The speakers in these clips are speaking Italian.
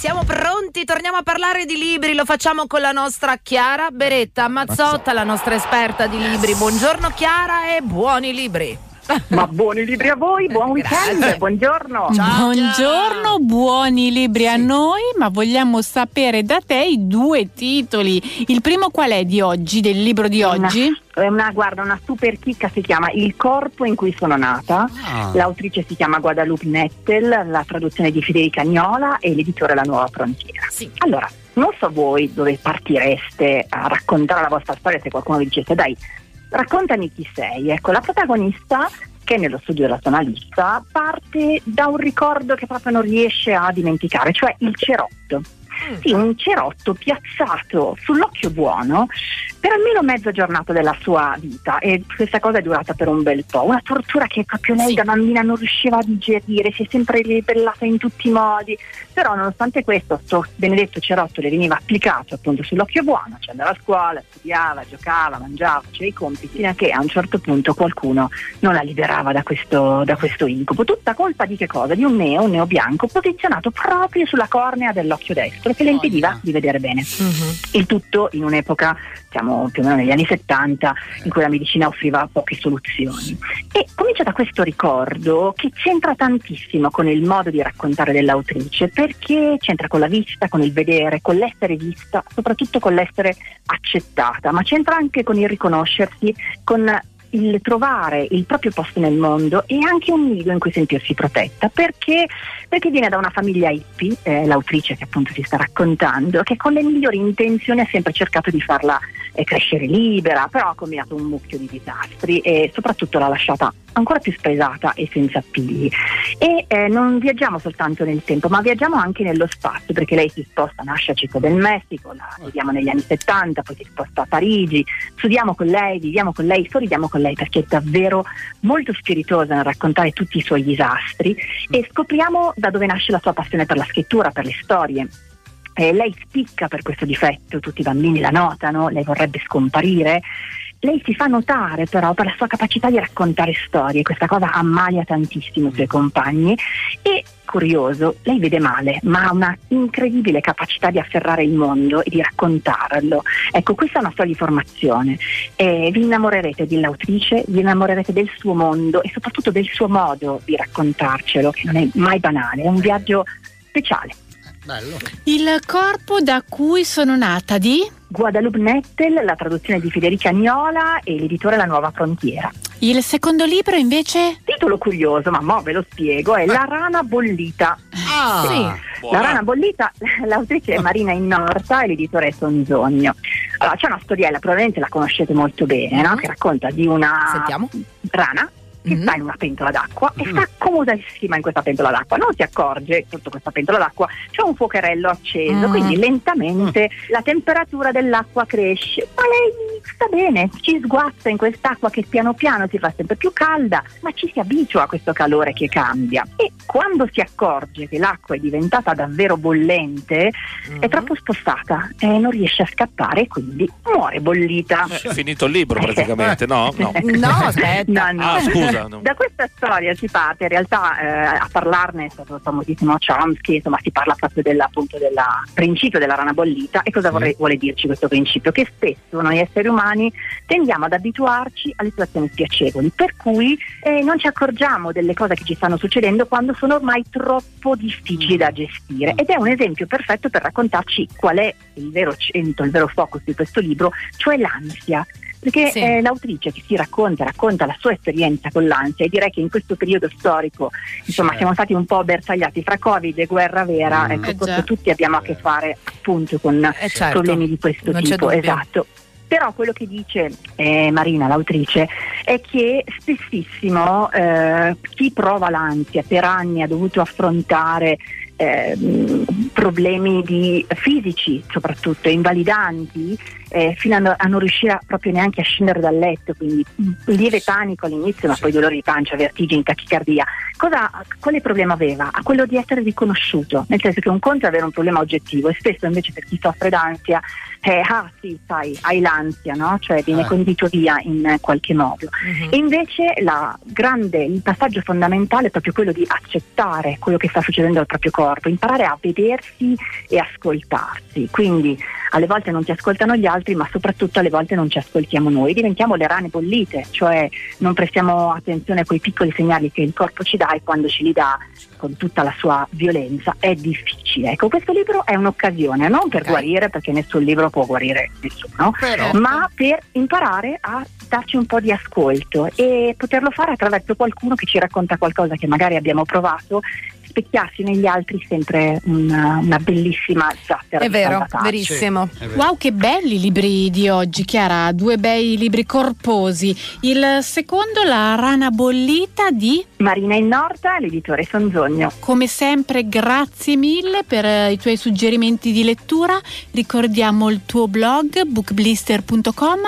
Siamo pronti, torniamo a parlare di libri, lo facciamo con la nostra Chiara Beretta Mazzotta, la nostra esperta di libri. Buongiorno Chiara e buoni libri. Ma buoni libri a voi, buon weekend, buongiorno. Ciao, buongiorno, buoni libri a noi, ma vogliamo sapere da te i due titoli. Il primo qual è di oggi, del libro di oggi? Una super chicca, si chiama Il corpo in cui sono nata. L'autrice si chiama Guadalupe Nettel, la traduzione di Federica Agnola e l'editore La Nuova Frontiera. Sì. Allora, non so voi dove partireste a raccontare la vostra storia se qualcuno vi dicesse dai, raccontami chi sei. Ecco, la protagonista, che nello studio della sua analista, parte da un ricordo che proprio non riesce a dimenticare, cioè il cerotto. Sì, un cerotto piazzato sull'occhio buono per almeno mezza giornata della sua vita, e questa cosa è durata per un bel po', una tortura che proprio lei da bambina non riusciva a digerire, si è sempre ribellata in tutti i modi, però nonostante questo questo benedetto cerotto le veniva applicato appunto sull'occhio buono, cioè andava a scuola, studiava, giocava, mangiava, faceva i compiti, fino a che a un certo punto qualcuno non la liberava da questo incubo, tutta colpa di che cosa? Di un neo bianco posizionato proprio sulla cornea dell'occhio destro che le impediva di vedere bene. Il tutto in un'epoca, diciamo più o meno negli anni 70, in cui la medicina offriva poche soluzioni. E comincia da questo ricordo che c'entra tantissimo con il modo di raccontare dell'autrice, perché c'entra con la vista, con il vedere, con l'essere vista, soprattutto con l'essere accettata, ma c'entra anche con il riconoscersi, con il trovare il proprio posto nel mondo e anche un nido in cui sentirsi protetta, perché viene da una famiglia hippie, l'autrice che appunto si sta raccontando, che con le migliori intenzioni ha sempre cercato di farla crescere libera, però ha combinato un mucchio di disastri e soprattutto l'ha lasciata ancora più spesata e senza appigli. E non viaggiamo soltanto nel tempo, ma viaggiamo anche nello spazio, perché lei si sposta, nasce a Città del Messico, la vediamo negli anni 70, poi si sposta a Parigi, studiamo con lei, viviamo con lei, sorridiamo con lei, perché è davvero molto spiritosa nel raccontare tutti i suoi disastri, e scopriamo da dove nasce la sua passione per la scrittura, per le storie. Lei spicca per questo difetto, tutti i bambini la notano, lei vorrebbe scomparire. Lei si fa notare però per la sua capacità di raccontare storie, questa cosa ammalia tantissimo i suoi compagni, e curioso, lei vede male, ma ha una incredibile capacità di afferrare il mondo e di raccontarlo. Ecco, questa è una storia di formazione, vi innamorerete dell'autrice, vi innamorerete del suo mondo e soprattutto del suo modo di raccontarcelo, che non è mai banale, è un viaggio speciale. Bello. Il corpo da cui sono nata di Guadalupe Nettel, la traduzione di Federica Agnola e l'editore La Nuova Frontiera. Il secondo libro invece? Titolo curioso, ma mo ve lo spiego, è La rana bollita. La rana bollita, l'autrice è Marina Innorta e l'editore è Sonzogno. Allora, c'è una storiella, probabilmente la conoscete molto bene, no? Che racconta di una rana che sta in una pentola d'acqua e sta comodissima in questa pentola d'acqua, non si accorge sotto questa pentola d'acqua c'è un fuocherello acceso, quindi lentamente la temperatura dell'acqua cresce, ma lei sta bene, ci sguazza in quest'acqua che piano piano si fa sempre più calda, ma ci si abitua a questo calore che cambia, e quando si accorge che l'acqua è diventata davvero bollente è troppo spostata e non riesce a scappare, quindi muore bollita. È finito il libro praticamente. Da questa storia si parte, in realtà a parlarne è stato famosissimo Chomsky, insomma si parla proprio del principio della rana bollita. E cosa vuole dirci questo principio? Che spesso noi esseri umani tendiamo ad abituarci alle situazioni spiacevoli, per cui non ci accorgiamo delle cose che ci stanno succedendo quando sono ormai troppo difficili da gestire, ed è un esempio perfetto per raccontarci qual è il vero centro, il vero focus di questo libro, cioè l'ansia. Perché l'autrice che si racconta la sua esperienza con l'ansia, e direi che in questo periodo storico, insomma, siamo stati un po' bersagliati tra Covid e guerra vera, tutti abbiamo a che fare appunto con problemi di questo tipo. Esatto. Però quello che dice Marina, l'autrice, è che spessissimo chi prova l'ansia per anni ha dovuto affrontare problemi fisici soprattutto invalidanti, fino a non riuscire proprio neanche a scendere dal letto, quindi lieve panico all'inizio, ma poi dolori di pancia, vertigini, tachicardia. Quale problema aveva? A quello di essere riconosciuto, nel senso che un conto è avere un problema oggettivo, e spesso invece per chi soffre d'ansia hai l'ansia, no? Cioè viene condito via in qualche modo. E invece il passaggio fondamentale è proprio quello di accettare quello che sta succedendo al proprio corpo, imparare a vedersi e ascoltarsi. Quindi alle volte non ti ascoltano gli altri, ma soprattutto alle volte non ci ascoltiamo noi, diventiamo le rane bollite, cioè non prestiamo attenzione a quei piccoli segnali che il corpo ci dà, e quando ce li dà con tutta la sua violenza è difficile. Ecco, questo libro è un'occasione, non per guarire, perché nessun libro può guarire nessuno, ma per imparare a darci un po' di ascolto e poterlo fare attraverso qualcuno che ci racconta qualcosa che magari abbiamo provato. Specchiarsi negli altri sempre una bellissima zattera. È vero, verissimo. Sì, è vero. Wow, che belli i libri di oggi, Chiara, due bei libri corposi. Il secondo, La rana bollita di Marina Innorta, l'editore Sonzogno. Come sempre grazie mille per i tuoi suggerimenti di lettura. Ricordiamo il tuo blog bookblister.com,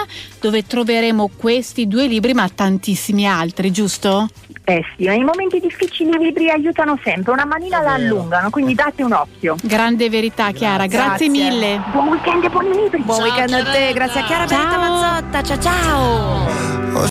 dove troveremo questi due libri ma tantissimi altri, giusto? Sì, nei momenti difficili i libri aiutano sempre, una manina la allungano, quindi date un occhio. Grande verità, Chiara, grazie mille. Buon weekend e buoni libri. Buon weekend a te, grazie a Chiara Beretta Mazzotta. Ciao ciao.